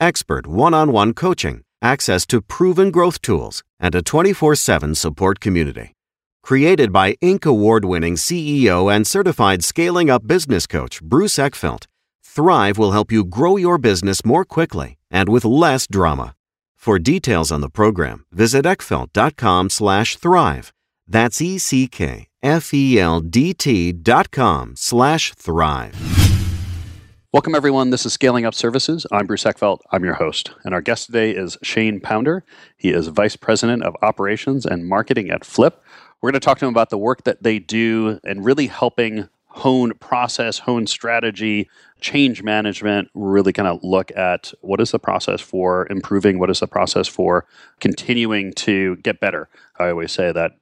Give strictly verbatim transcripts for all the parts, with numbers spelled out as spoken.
expert one-on-one coaching, access to proven growth tools, and a twenty-four seven support community. Created by Inc award-winning C E O and certified Scaling Up business coach Bruce Eckfeldt, Thrive will help you grow your business more quickly and with less drama. For details on the program, visit eckfeldt.com slash thrive. That's E-C-K-F-E-L-D-T dot com slash thrive. Welcome, everyone. This is Scaling Up Services. I'm Bruce Eckfeldt. I'm your host. And our guest today is Shane Pounder. He is Vice President of Operations and Marketing at Flip. We're going to talk to him about the work that they do and really helping hone process, hone strategy, change management, really kind of look at what is the process for improving, what is the process for continuing to get better. I always say that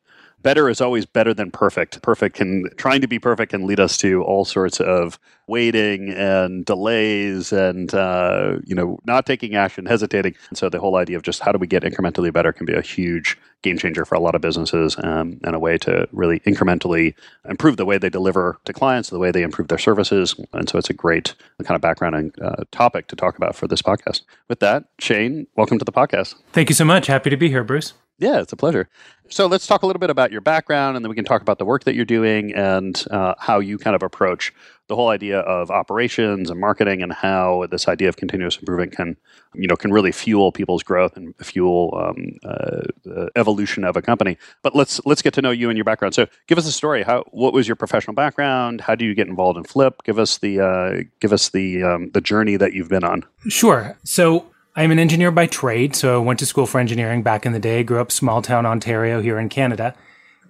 better is always better than perfect. Perfect can, trying to be perfect can lead us to all sorts of waiting and delays and, uh, you know, not taking action, hesitating. And so the whole idea of just how do we get incrementally better can be a huge game changer for a lot of businesses, um, and a way to really incrementally improve the way they deliver to clients, the way they improve their services. And so it's a great kind of background and uh, topic to talk about for this podcast. With that, Shane, welcome to the podcast. Thank you so much. Happy to be here, Bruce. Yeah, it's a pleasure. So let's talk a little bit about your background, and then we can talk about the work that you're doing and uh, how you kind of approach the whole idea of operations and marketing, and how this idea of continuous improvement can, you know, can really fuel people's growth and fuel um, uh, the evolution of a company. But let's let's get to know you and your background. So give us a story. How what was your professional background? How do you get involved in Flip? Give us the uh, give us the um, the journey that you've been on. Sure. So I'm an engineer by trade, so I went to school for engineering back in the day. Grew up small-town Ontario here in Canada.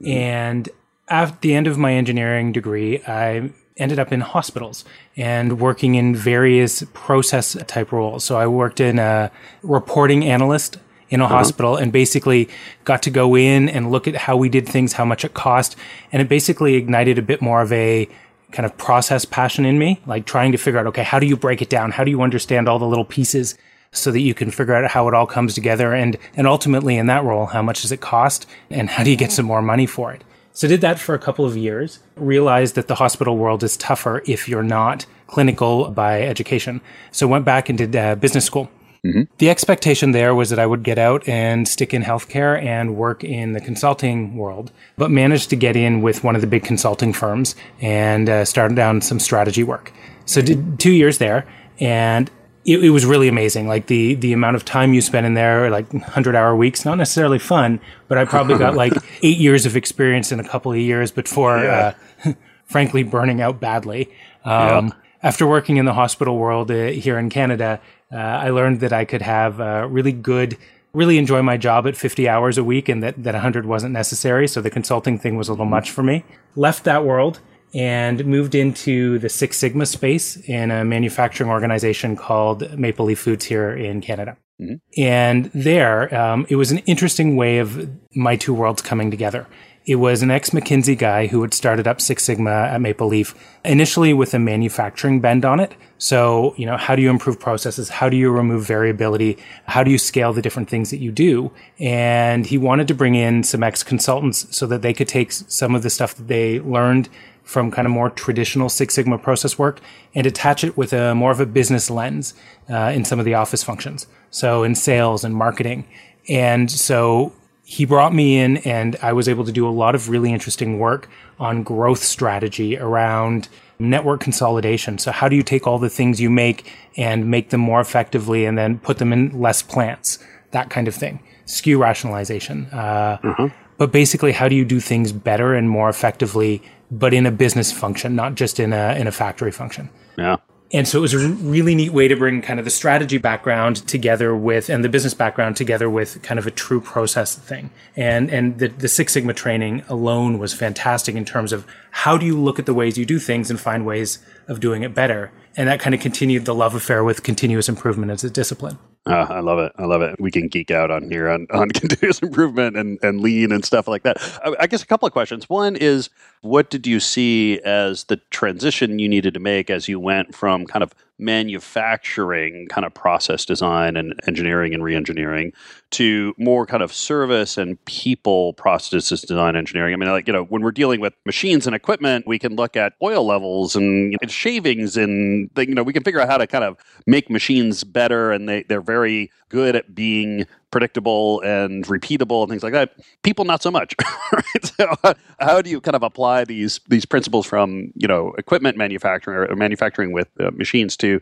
And at the end of my engineering degree, I ended up in hospitals and working in various process-type roles. So I worked in a reporting analyst in a uh-huh. hospital, and basically got to go in and look at how we did things, how much it cost. And it basically ignited a bit more of a kind of process passion in me, like trying to figure out, okay, how do you break it down? How do you understand all the little pieces so that you can figure out how it all comes together, and and ultimately in that role, how much does it cost and how do you get some more money for it? So I did that for a couple of years, realized that the hospital world is tougher if you're not clinical by education. So went back and did uh, business school. Mm-hmm. The expectation there was that I would get out and stick in healthcare and work in the consulting world, but managed to get in with one of the big consulting firms and uh, started down some strategy work. So did two years there, and It, it was really amazing. Like the, the amount of time you spend in there, like one hundred hour weeks, not necessarily fun, but I probably got like eight years of experience in a couple of years before, yeah. uh, frankly, burning out badly. Um, yeah. After working in the hospital world uh, here in Canada, uh, I learned that I could have uh, really good, really enjoy my job at fifty hours a week, and that, that one hundred wasn't necessary. So the consulting thing was a little mm-hmm. much for me. Left that world and moved into the Six Sigma space in a manufacturing organization called Maple Leaf Foods here in Canada. Mm-hmm. And there, um, it was an interesting way of my two worlds coming together. It was an ex-McKinsey guy who had started up Six Sigma at Maple Leaf, initially with a manufacturing bend on it. So, you know, how do you improve processes? How do you remove variability? How do you scale the different things that you do? And he wanted to bring in some ex-consultants so that they could take some of the stuff that they learned from kind of more traditional Six Sigma process work and attach it with a more of a business lens uh, in some of the office functions. So in sales and marketing. And so he brought me in, and I was able to do a lot of really interesting work on growth strategy around network consolidation. So how do you take all the things you make and make them more effectively and then put them in less plants, that kind of thing. S K U rationalization. Uh, mm-hmm. But basically, how do you do things better and more effectively, but in a business function, not just in a in a factory function. Yeah. And so it was a really neat way to bring kind of the strategy background together with, and the business background together with kind of a true process thing. And and the, the Six Sigma training alone was fantastic in terms of how do you look at the ways you do things and find ways of doing it better. And that kind of continued the love affair with continuous improvement as a discipline. Uh, I love it. I love it. We can geek out on here on, on continuous improvement and, and lean and stuff like that. I, I guess a couple of questions. One is, what did you see as the transition you needed to make as you went from kind of manufacturing, kind of process design and engineering and re-engineering to more kind of service and people processes design engineering? I mean, like, you know, when we're dealing with machines and equipment, we can look at oil levels and, and shavings and, you know, we can figure out how to kind of make machines better, and they, they're very good at being predictable and repeatable and things like that. People, not so much. Right? So how do you kind of apply these these principles from, you know, equipment manufacturing or manufacturing with uh, machines to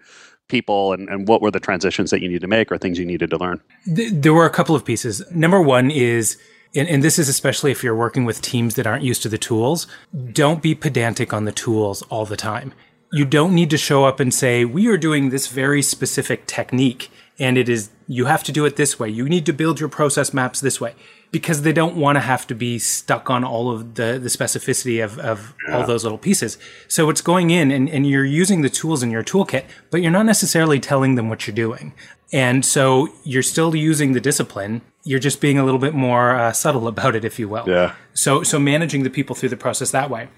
people, and, and what were the transitions that you needed to make or things you needed to learn? There were a couple of pieces. Number one is, and, and this is especially if you're working with teams that aren't used to the tools, don't be pedantic on the tools all the time. You don't need to show up and say, we are doing this very specific technique, and it is, you have to do it this way. You need to build your process maps this way, because they don't want to have to be stuck on all of the, the specificity of, of yeah. all those little pieces. So it's going in and, and you're using the tools in your toolkit, but you're not necessarily telling them what you're doing. And so you're still using the discipline. You're just being a little bit more uh, subtle about it, if you will. Yeah. So, so managing the people through the process that way.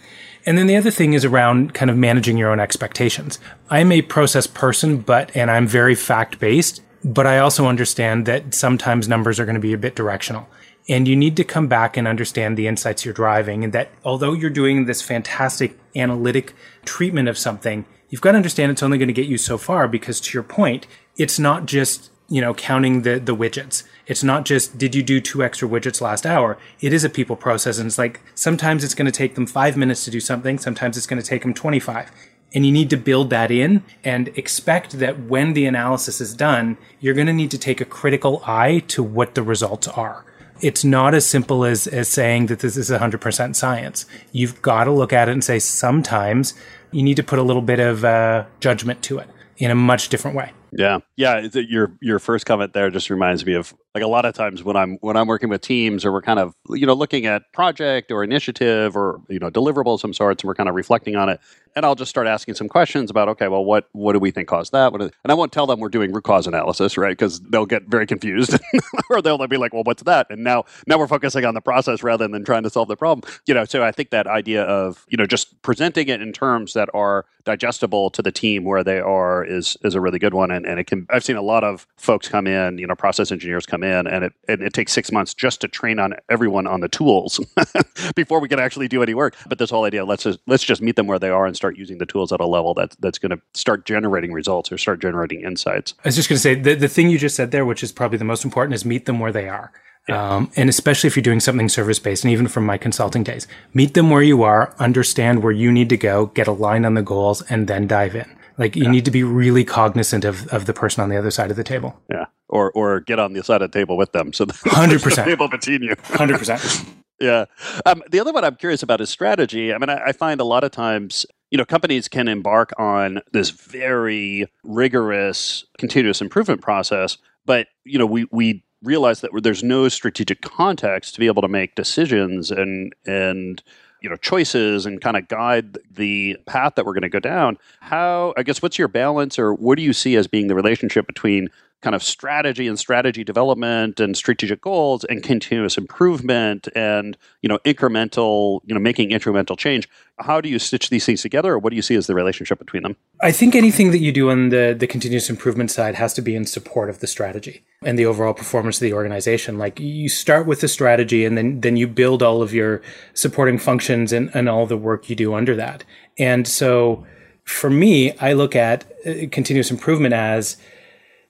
And then the other thing is around kind of managing your own expectations. I'm a process person, but, and I'm very fact-based, but I also understand that sometimes numbers are going to be a bit directional. And you need to come back and understand the insights you're driving, and that although you're doing this fantastic analytic treatment of something, you've got to understand it's only going to get you so far, because to your point, it's not just, you know, counting the, the widgets. It's not just, did you do two extra widgets last hour? It is a people process. And it's like, sometimes it's going to take them five minutes to do something. Sometimes it's going to take them twenty-five. And you need to build that in and expect that when the analysis is done, you're going to need to take a critical eye to what the results are. It's not as simple as, as saying that this is one hundred percent science. You've got to look at it and say, sometimes you need to put a little bit of uh, judgment to it in a much different way. Yeah. Yeah. Your, your first comment there just reminds me of, like, a lot of times when I'm, when I'm working with teams, or we're kind of, you know, looking at project or initiative or, you know, deliverables of some sorts, and we're kind of reflecting on it. And I'll just start asking some questions about, okay, well, what, what do we think caused that? What are, and I won't tell them we're doing root cause analysis, right? Because they'll get very confused or they'll be like, well, what's that? And now, now we're focusing on the process rather than trying to solve the problem. You know, so I think that idea of, you know, just presenting it in terms that are digestible to the team where they are is, is a really good one. And And it can, I've seen a lot of folks come in, you know, process engineers come in, and it and it takes six months just to train on everyone on the tools before we can actually do any work. But this whole idea, let's just, let's just meet them where they are and start using the tools at a level that, that's going to start generating results or start generating insights. I was just going to say, the, the thing you just said there, which is probably the most important, is meet them where they are. Yeah. Um, and especially if you're doing something service-based, and even from my consulting days, meet them where you are, understand where you need to go, get aligned on the goals, and then dive in. Like, you yeah. need to be really cognizant of, of the person on the other side of the table. Yeah. Or or get on the side of the table with them. So one hundred percent. People between you. one hundred percent. Yeah. Um, the other one I'm curious about is strategy. I mean, I, I find a lot of times, you know, companies can embark on this very rigorous continuous improvement process, but, you know, we we realize that there's no strategic context to be able to make decisions and and you know, choices and kind of guide the path that we're going to go down. How, I guess, what's your balance, or what do you see as being the relationship between kind of strategy and strategy development and strategic goals and continuous improvement and, you know, incremental, you know, making incremental change? How do you stitch these things together, or what do you see as the relationship between them? I think anything that you do on the, the continuous improvement side has to be in support of the strategy and the overall performance of the organization. Like, you start with the strategy, and then, then you build all of your supporting functions and, and all the work you do under that. And so for me, I look at uh, continuous improvement as,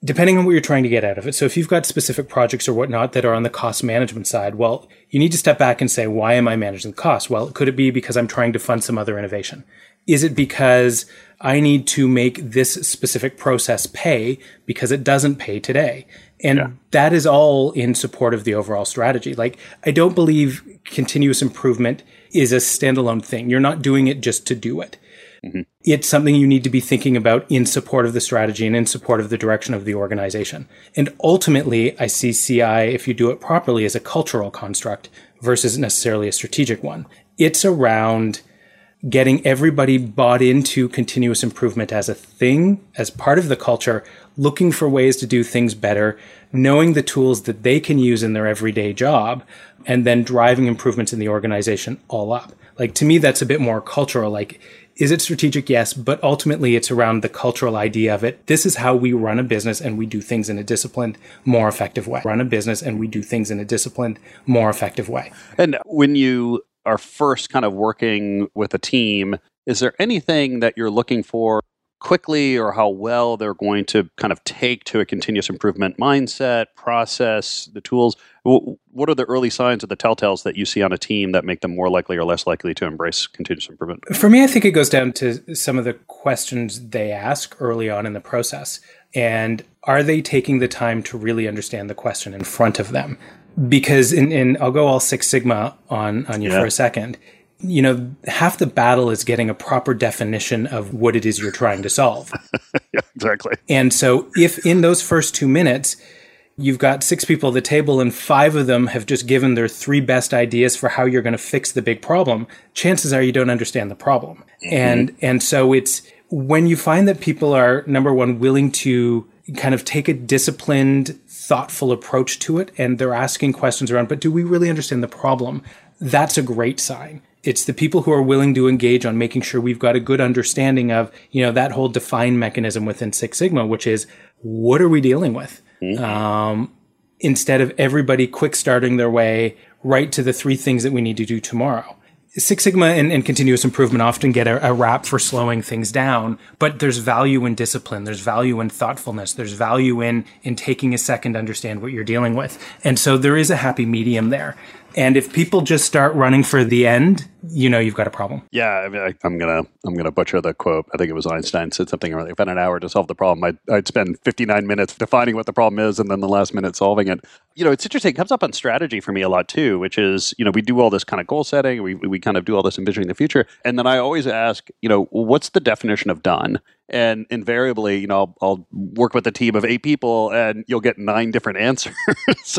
depending on what you're trying to get out of it. So if you've got specific projects or whatnot that are on the cost management side, well, you need to step back and say, why am I managing the cost? Well, could it be because I'm trying to fund some other innovation? Is it because I need to make this specific process pay because it doesn't pay today? And yeah. that is all in support of the overall strategy. Like, I don't believe continuous improvement is a standalone thing. You're not doing it just to do it. Mm-hmm. It's something you need to be thinking about in support of the strategy and in support of the direction of the organization. And ultimately, I see C I, if you do it properly, as a cultural construct versus necessarily a strategic one. It's around getting everybody bought into continuous improvement as a thing, as part of the culture, looking for ways to do things better, knowing the tools that they can use in their everyday job, and then driving improvements in the organization all up. Like, to me, that's a bit more cultural. Like, is it strategic? Yes, but ultimately it's around the cultural idea of it. This is how we run a business and we do things in a disciplined, more effective way. Run a business and we do things in a disciplined, more effective way. And when you are first kind of working with a team, is there anything that you're looking for quickly, or how well they're going to kind of take to a continuous improvement mindset, process, the tools? What are the early signs or the telltales that you see on a team that make them more likely or less likely to embrace continuous improvement? For me, I think it goes down to some of the questions they ask early on in the process. And are they taking the time to really understand the question in front of them? Because in, in I'll go all Six Sigma on, on you yeah. for a second. You know, half the battle is getting a proper definition of what it is you're trying to solve. Yeah, exactly. And so if in those first two minutes, you've got six people at the table and five of them have just given their three best ideas for how you're going to fix the big problem, chances are you don't understand the problem. Mm-hmm. And and so it's when you find that people are, number one, willing to kind of take a disciplined, thoughtful approach to it, and they're asking questions around, but do we really understand the problem? That's a great sign. It's the people who are willing to engage on making sure we've got a good understanding of, you know, that whole define mechanism within Six Sigma, which is, what are we dealing with? Mm-hmm. Um, instead of everybody quick starting their way right to the three things that we need to do tomorrow. Six Sigma and, and continuous improvement often get a, a rap for slowing things down, but there's value in discipline. There's value in thoughtfulness. There's value in, in taking a second to understand what you're dealing with. And so there is a happy medium there. And if people just start running for the end, you know you've got a problem. Yeah, I mean, I, I'm gonna I'm gonna butcher the quote. I think it was Einstein said something like, if I had an hour to solve the problem, I'd, I'd spend fifty-nine minutes defining what the problem is, and then the last minute solving it. You know, it's interesting. It comes up on strategy for me a lot too, which is, you know, we do all this kind of goal setting, we we kind of do all this envisioning the future, and then I always ask, you know, what's the definition of done? And invariably, you know, I'll, I'll work with a team of eight people and you'll get nine different answers.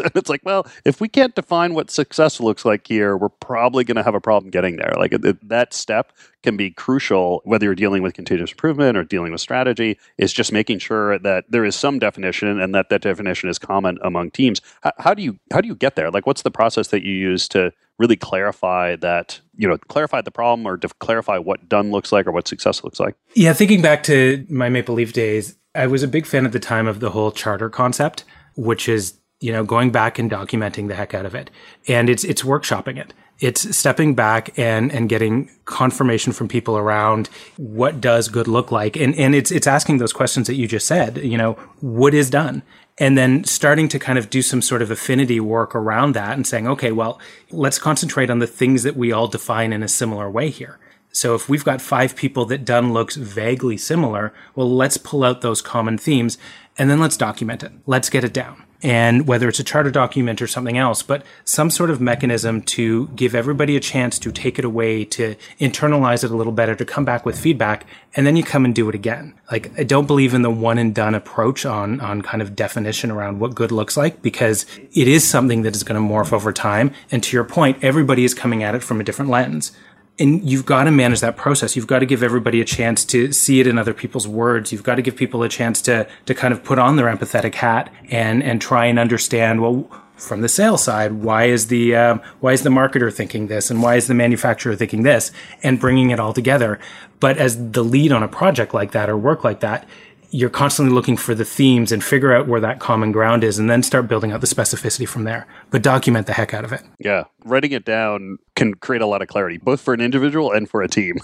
And it's like, well, if we can't define what success looks like here, we're probably going to have a problem getting there. Like it, that step can be crucial, whether you're dealing with continuous improvement or dealing with strategy, is just making sure that there is some definition and that that definition is common among teams. H- how do you how do you get there? Like, what's the process that you use to really clarify that, you know, clarify the problem or to clarify what done looks like or what success looks like? Yeah, thinking back to my Maple Leaf days, I was a big fan at the time of the whole charter concept, which is, you know, going back and documenting the heck out of it. And it's it's workshopping it. It's stepping back and and getting confirmation from people around what does good look like. And and it's it's asking those questions that you just said, you know, what is done? And then starting to kind of do some sort of affinity work around that and saying, okay, well, let's concentrate on the things that we all define in a similar way here. So if we've got five people that done looks vaguely similar, well, let's pull out those common themes and then let's document it. Let's get it down. And whether it's a charter document or something else, but some sort of mechanism to give everybody a chance to take it away, to internalize it a little better, to come back with feedback, and then you come and do it again. Like, I don't believe in the one and done approach on, on kind of definition around what good looks like, because it is something that is going to morph over time. And to your point, everybody is coming at it from a different lens. And you've got to manage that process. You've got to give everybody a chance to see it in other people's words. You've got to give people a chance to to kind of put on their empathetic hat and and try and understand, well, from the sales side, why is the um, why is the marketer thinking this, and why is the manufacturer thinking this, and bringing it all together. But as the lead on a project like that or work like that, you're constantly looking for the themes and figure out where that common ground is and then start building out the specificity from there. But document the heck out of it. Yeah. Writing it down can create a lot of clarity, both for an individual and for a team.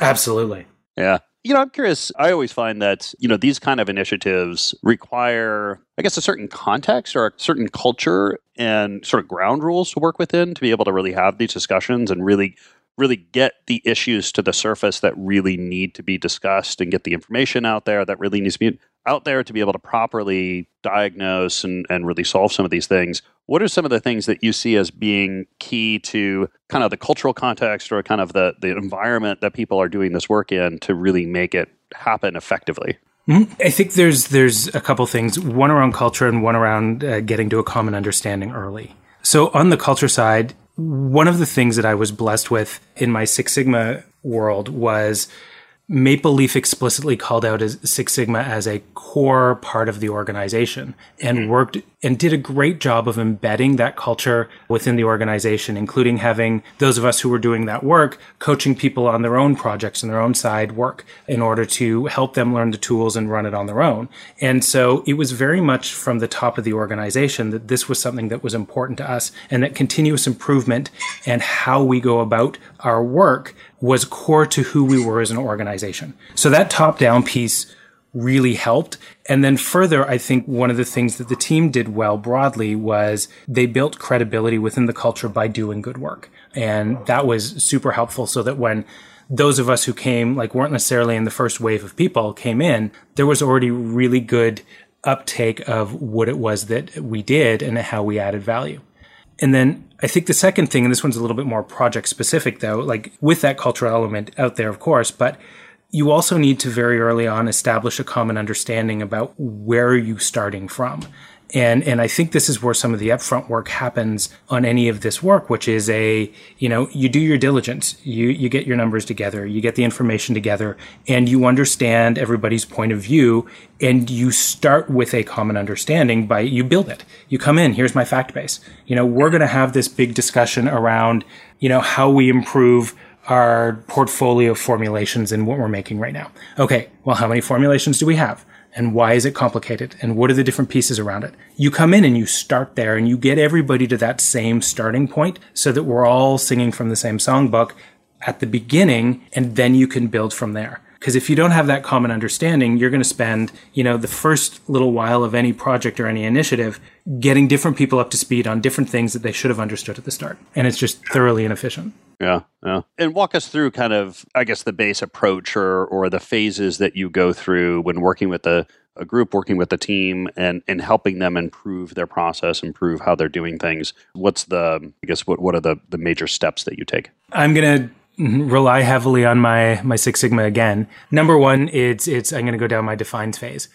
Absolutely. Yeah. You know, I'm curious, I always find that, you know, these kind of initiatives require, I guess, a certain context or a certain culture and sort of ground rules to work within to be able to really have these discussions and really really get the issues to the surface that really need to be discussed and get the information out there that really needs to be out there to be able to properly diagnose and, and really solve some of these things. What are some of the things that you see as being key to kind of the cultural context or kind of the, the environment that people are doing this work in to really make it happen effectively? I think there's there's a couple things, one around culture and one around uh, getting to a common understanding early. So on the culture side, one of the things that I was blessed with in my Six Sigma world was Maple Leaf explicitly called out as Six Sigma as a core part of the organization and mm-hmm. worked and did a great job of embedding that culture within the organization, including having those of us who were doing that work, coaching people on their own projects and their own side work in order to help them learn the tools and run it on their own. And so it was very much from the top of the organization that this was something that was important to us, and that continuous improvement and how we go about our work was core to who we were as an organization. So that top-down piece really helped. And then further, I think one of the things that the team did well broadly was they built credibility within the culture by doing good work. And that was super helpful, so that when those of us who came, like weren't necessarily in the first wave of people came in, there was already really good uptake of what it was that we did and how we added value. And then I think the second thing, and this one's a little bit more project specific though, like with that cultural element out there, of course, but you also need to very early on establish a common understanding about where are you starting from. And and I think this is where some of the upfront work happens on any of this work, which is a, you know, you do your diligence, you you get your numbers together, you get the information together, and you understand everybody's point of view, and you start with a common understanding by, you build it. You come in, here's my fact base. You know, we're going to have this big discussion around, you know, how we improve our portfolio formulations and what we're making right now. Okay, well, how many formulations do we have? And why is it complicated? And what are the different pieces around it? You come in and you start there and you get everybody to that same starting point so that we're all singing from the same songbook at the beginning, and then you can build from there. Because if you don't have that common understanding, you're going to spend, you know, the first little while of any project or any initiative getting different people up to speed on different things that they should have understood at the start. And it's just thoroughly inefficient. Yeah, yeah. And walk us through kind of, I guess, the base approach or or the phases that you go through when working with a, a group, working with a team, and, and helping them improve their process, improve how they're doing things. What's the, I guess, what, what are the, the major steps that you take? I'm going to rely heavily on my, my Six Sigma again. Number one, it's, it's, I'm going to go down my defines phase,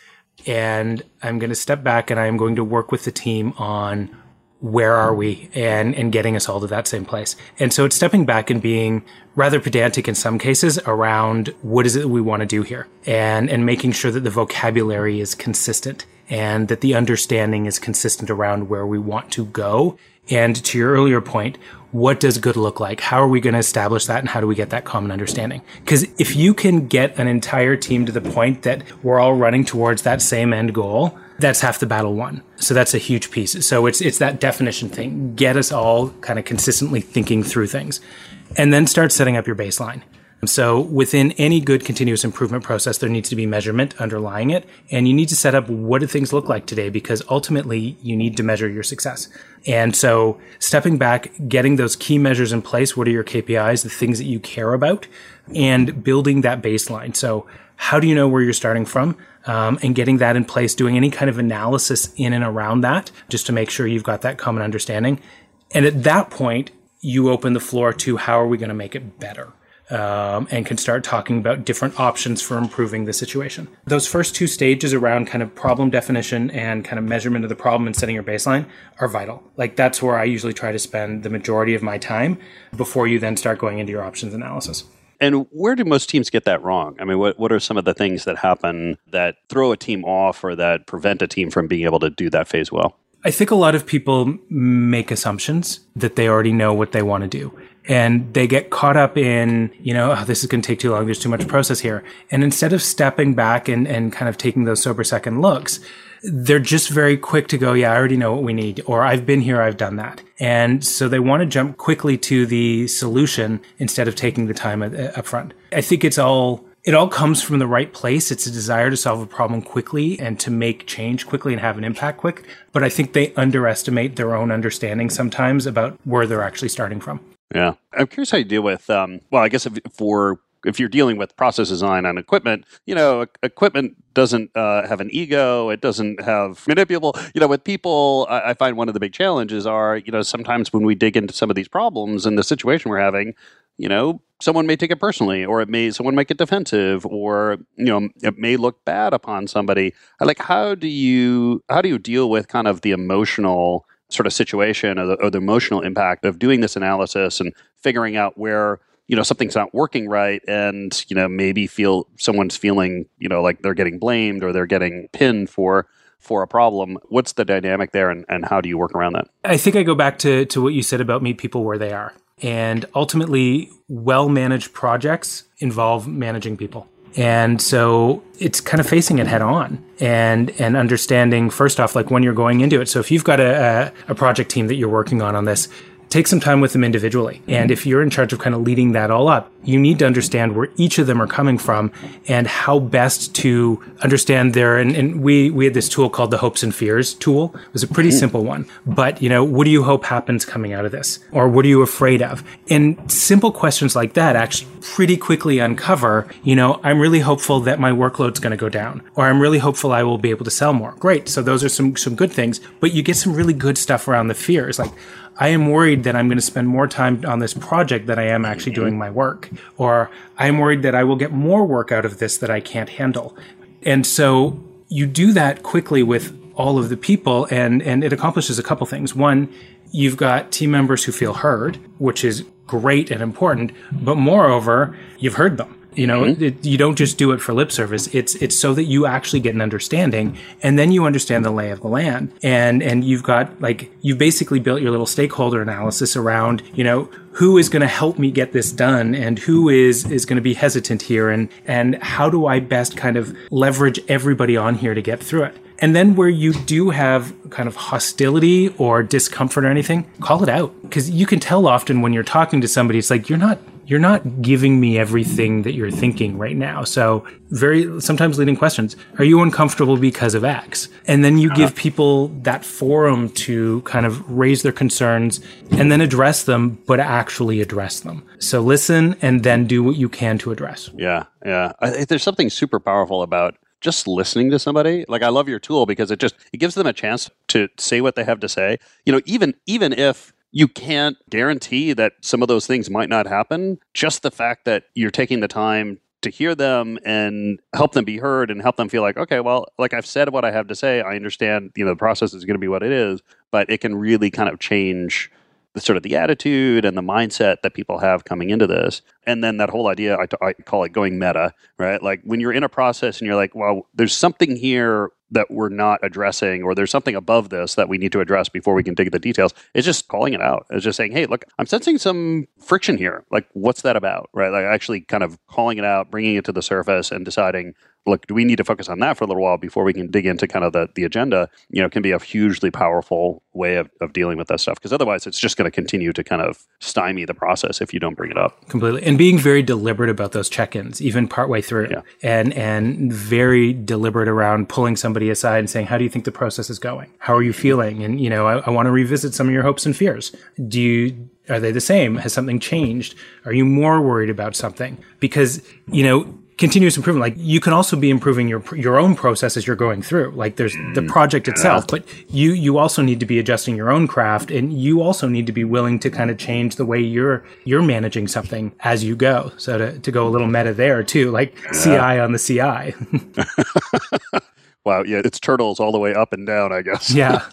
and I'm going to step back and I'm going to work with the team on where are we and, and getting us all to that same place. And so it's stepping back and being rather pedantic in some cases around what is it that we want to do here, and, and making sure that the vocabulary is consistent and that the understanding is consistent around where we want to go. And to your earlier point, what does good look like? How are we going to establish that, and how do we get that common understanding? Because if you can get an entire team to the point that we're all running towards that same end goal, that's half the battle won. So that's a huge piece. So it's it's that definition thing. Get us all kind of consistently thinking through things. And then start setting up your baseline. So within any good continuous improvement process, there needs to be measurement underlying it. And you need to set up, what do things look like today? Because ultimately, you need to measure your success. And so stepping back, getting those key measures in place, what are your K P Is, the things that you care about, and building that baseline. So how do you know where you're starting from? Um, and getting that in place, doing any kind of analysis in and around that, just to make sure you've got that common understanding. And at that point, you open the floor to how are we going to make it better? Um, and can start talking about different options for improving the situation. Those first two stages around kind of problem definition and kind of measurement of the problem and setting your baseline are vital. Like, that's where I usually try to spend the majority of my time before you then start going into your options analysis. And where do most teams get that wrong? I mean, what, what are some of the things that happen that throw a team off or that prevent a team from being able to do that phase well? I think a lot of people make assumptions that they already know what they want to do. And they get caught up in, you know, oh, this is going to take too long. There's too much process here. And instead of stepping back and, and kind of taking those sober second looks, they're just very quick to go, yeah, I already know what we need, or I've been here, I've done that. And so they want to jump quickly to the solution instead of taking the time up front. I think it's all, it all comes from the right place. It's a desire to solve a problem quickly and to make change quickly and have an impact quick. But I think they underestimate their own understanding sometimes about where they're actually starting from. Yeah. I'm curious how you deal with, um, well, I guess if, for, if you're dealing with process design on equipment, you know, equipment doesn't uh, have an ego. It doesn't have manipulable, you know, with people, I, I find one of the big challenges are, you know, sometimes when we dig into some of these problems and the situation we're having, you know, someone may take it personally, or it may, someone might get defensive, or, you know, it may look bad upon somebody. Like, how do you, how do you deal with kind of the emotional sort of situation or the, or the emotional impact of doing this analysis and figuring out where you know, something's not working right, and, you know, maybe feel someone's feeling, you know, like they're getting blamed or they're getting pinned for for a problem. What's the dynamic there, and, and how do you work around that? I think I go back to, to what you said about meet people where they are. And ultimately, well-managed projects involve managing people. And so it's kind of facing it head on and and understanding, first off, like when you're going into it. So if you've got a, a, a project team that you're working on on this, take some time with them individually. And if you're in charge of kind of leading that all up, you need to understand where each of them are coming from and how best to understand their, and, and we, we had this tool called the Hopes and Fears tool. It was a pretty simple one, but you know, what do you hope happens coming out of this? Or what are you afraid of? And simple questions like that actually pretty quickly uncover, you know, I'm really hopeful that my workload's going to go down, or I'm really hopeful I will be able to sell more. Great. So those are some, some good things, but you get some really good stuff around the fears. Like, I am worried that I'm going to spend more time on this project than I am actually doing my work. Or I'm worried that I will get more work out of this that I can't handle. And so you do that quickly with all of the people, and, and it accomplishes a couple things. One, you've got team members who feel heard, which is great and important. But moreover, you've heard them. You know, mm-hmm. it, you don't just do it for lip service. It's it's so that you actually get an understanding, and then you understand the lay of the land. And and you've got, like, you basically built your little stakeholder analysis around, you know, who is going to help me get this done, and who is is going to be hesitant here, and and how do I best kind of leverage everybody on here to get through it. And then where you do have kind of hostility or discomfort or anything, call it out, because you can tell often when you're talking to somebody, it's like, you're not you're not giving me everything that you're thinking right now. So very sometimes leading questions. Are you uncomfortable because of X? And then you give people that forum to kind of raise their concerns and then address them, but actually address them. So listen and then do what you can to address. Yeah, yeah. I, there's something super powerful about just listening to somebody. Like, I love your tool because it just, it gives them a chance to say what they have to say. You know, even even if you can't guarantee that some of those things might not happen, just the fact that you're taking the time to hear them and help them be heard and help them feel like, okay, well, like, I've said what I have to say. I understand, you know, the process is going to be what it is, but it can really kind of change the sort of the attitude and the mindset that people have coming into this. And then that whole idea, I, t- I call it going meta, right? Like, when you're in a process and you're like, well, there's something here that we're not addressing, or there's something above this that we need to address before we can dig the details. It's just calling it out. It's just saying, hey, look, I'm sensing some friction here. Like, what's that about, right? Like, actually kind of calling it out, bringing it to the surface and deciding, look, do we need to focus on that for a little while before we can dig into kind of the, the agenda, you know, can be a hugely powerful way of, of dealing with that stuff. Because otherwise, it's just going to continue to kind of stymie the process if you don't bring it up. Completely. And being very deliberate about those check-ins, even partway through. Yeah. And, and very deliberate around pulling somebody aside and saying, how do you think the process is going? How are you feeling? And, you know, I, I want to revisit some of your hopes and fears. Do you... Are they the same? Has something changed? Are you more worried about something? Because, you know, continuous improvement, like, you can also be improving your your own process as you're going through. Like, there's the project itself, but you you also need to be adjusting your own craft, and you also need to be willing to kind of change the way you're you're managing something as you go. So to, to go a little meta there too, like C I on the C I. Wow, yeah, it's turtles all the way up and down, I guess. Yeah.